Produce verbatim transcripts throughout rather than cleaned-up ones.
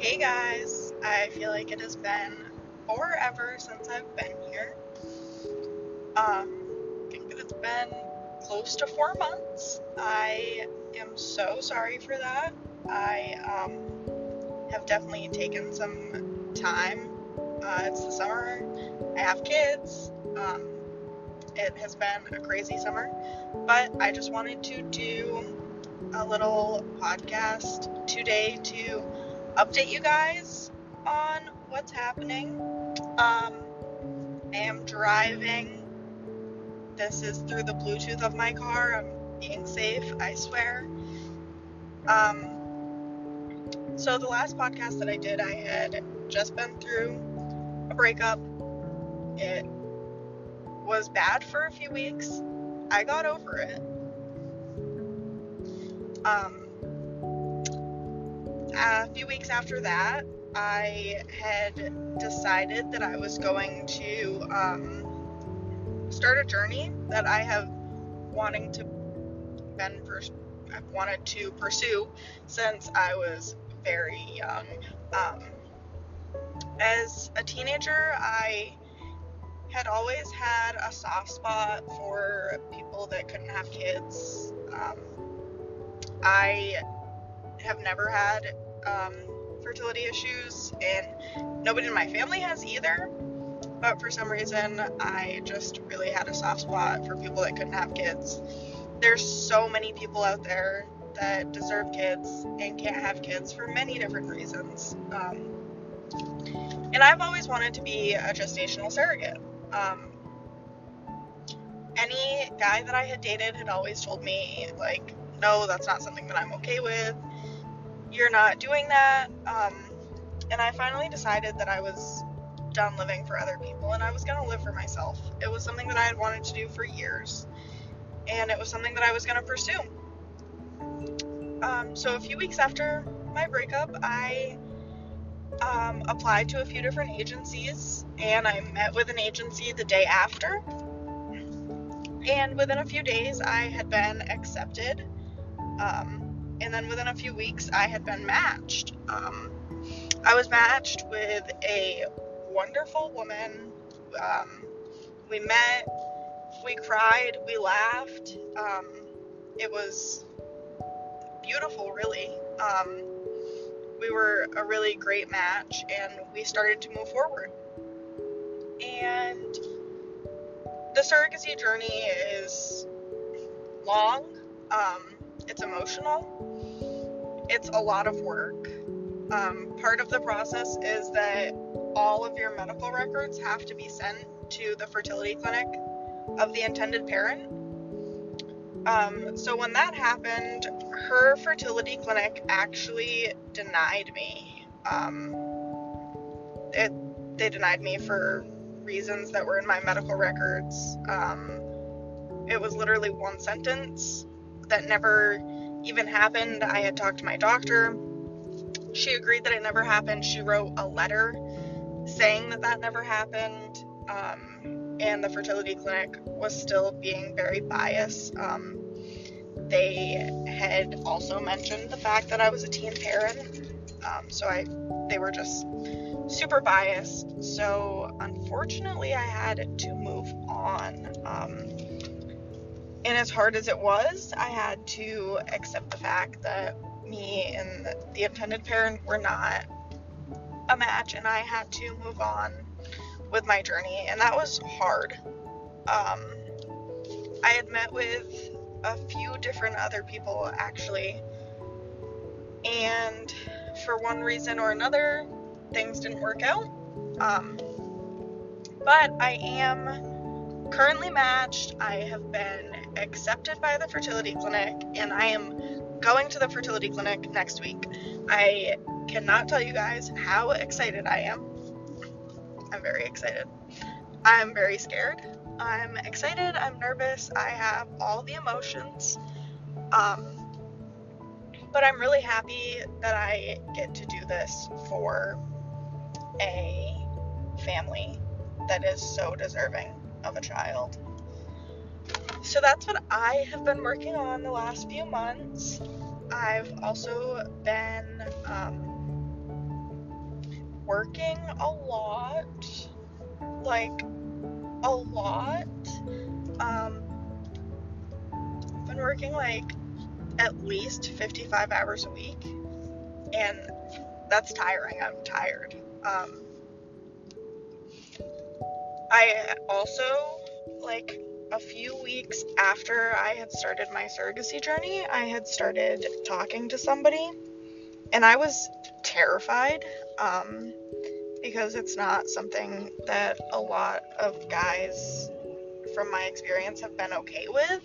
Hey guys, I feel like it has been forever since I've been here. Um, I think that it's been close to four months. I am so sorry for that. I um, have definitely taken some time. Uh, it's the summer. I have kids. Um, it has been a crazy summer, but I just wanted to do a little podcast today to update you guys on what's happening. Um, I am driving. This is through the Bluetooth of my car. I'm being safe, I swear. Um, so the last podcast that I did, I had just been through a breakup. It was bad for a few weeks. I got over it. Um, A few weeks after that, I had decided that I was going to um, start a journey that I have wanting to been pers- I've wanted to pursue since I was very young. Um, as a teenager, I had always had a soft spot for people that couldn't have kids. Um, I have never had um, fertility issues, and nobody in my family has either, but for some reason I just really had a soft spot for people that couldn't have kids. There's so many people out there that deserve kids and can't have kids for many different reasons, um, and I've always wanted to be a gestational surrogate. Um, any guy that I had dated had always told me, like, no, that's not something that I'm okay with. You're not doing that. Um, and I finally decided that I was done living for other people and I was going to live for myself. It was something that I had wanted to do for years, and it was something that I was going to pursue. Um, so a few weeks after my breakup, I um, applied to a few different agencies, and I met with an agency the day after. And within a few days, I had been accepted. Um, And then within a few weeks, I had been matched. Um, I was matched with a wonderful woman. Um, we met, we cried, we laughed. Um, it was beautiful, really. Um, we were a really great match, and we started to move forward. And the surrogacy journey is long. Um, it's emotional. It's a lot of work. Um, part of the process is that all of your medical records have to be sent to the fertility clinic of the intended parent. Um, so when that happened, her fertility clinic actually denied me. Um, it, they denied me for reasons that were in my medical records. Um, it was literally one sentence that never even happened. I had talked to my doctor. She agreed that it never happened. She wrote a letter saying that that never happened. Um, and the fertility clinic was still being very biased. Um, they had also mentioned the fact that I was a teen parent. Um, so I, they were just super biased. So unfortunately I had to move on. Um, And as hard as it was, I had to accept the fact that me and the intended parent were not a match, and I had to move on with my journey, and that was hard. Um, I had met with a few different other people, actually, and for one reason or another, things didn't work out. Um, but I am currently matched. I have been accepted by the fertility clinic, and I am going to the fertility clinic next week. I cannot tell you guys how excited I am. I'm very excited. I'm very scared. I'm excited. I'm nervous. I have all the emotions. Um, but I'm really happy that I get to do this for a family that is so deserving of a child. So that's what I have been working on the last few months. I've also been um, working a lot, like a lot. Um, I've been working like at least fifty-five hours a week, and that's tiring. I'm tired. Um, I also, like, a few weeks after I had started my surrogacy journey, I had started talking to somebody, and I was terrified, um, because it's not something that a lot of guys, from my experience, have been okay with.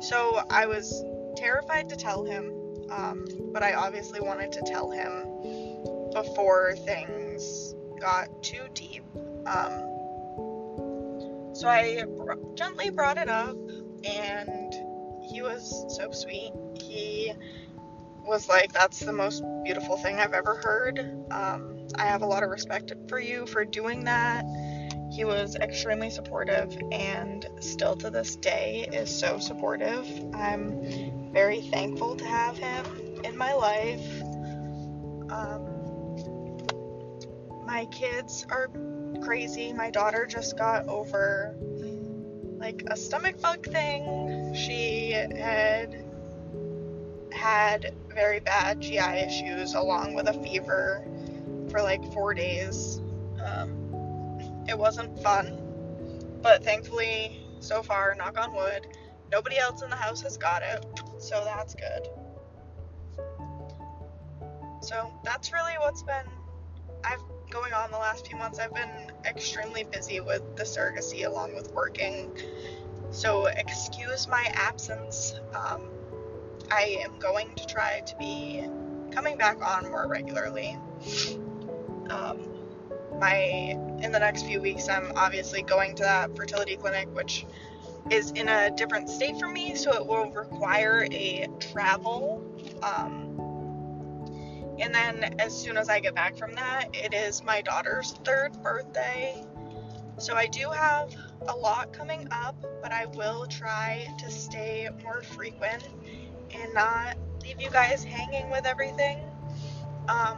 So I was terrified to tell him, um, but I obviously wanted to tell him before things got too deep. Um, So I br- gently brought it up, and he was so sweet. He was like, that's the most beautiful thing I've ever heard. Um, I have a lot of respect for you for doing that. He was extremely supportive, and still to this day is so supportive. I'm very thankful to have him in my life. Um, my kids are crazy. My daughter just got over like a stomach bug thing. She had had very bad G I issues along with a fever for like four days. Um, it wasn't fun, but thankfully, so far, knock on wood, nobody else in the house has got it, so that's good. So that's really what's been I've going on the last few months. I've been extremely busy with the surrogacy along with working, so excuse my absence. Um, I am going to try to be coming back on more regularly. Um, my in the next few weeks, I'm obviously going to that fertility clinic, which is in a different state from me, so it will require a travel. Um, And then as soon as I get back from that, it is my daughter's third birthday. So I do have a lot coming up, but I will try to stay more frequent and not leave you guys hanging with everything. Um,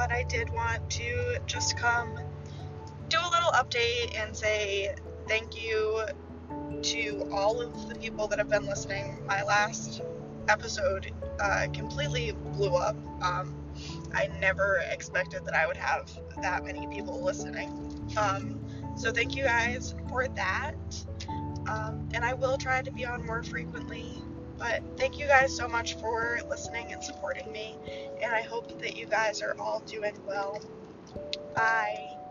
but I did want to just come do a little update and say thank you to all of the people that have been listening. My last episode uh, completely blew up. Um, I never expected that I would have that many people listening. Um, so thank you guys for that. Um, and I will try to be on more frequently, but thank you guys so much for listening and supporting me. And I hope that you guys are all doing well. Bye.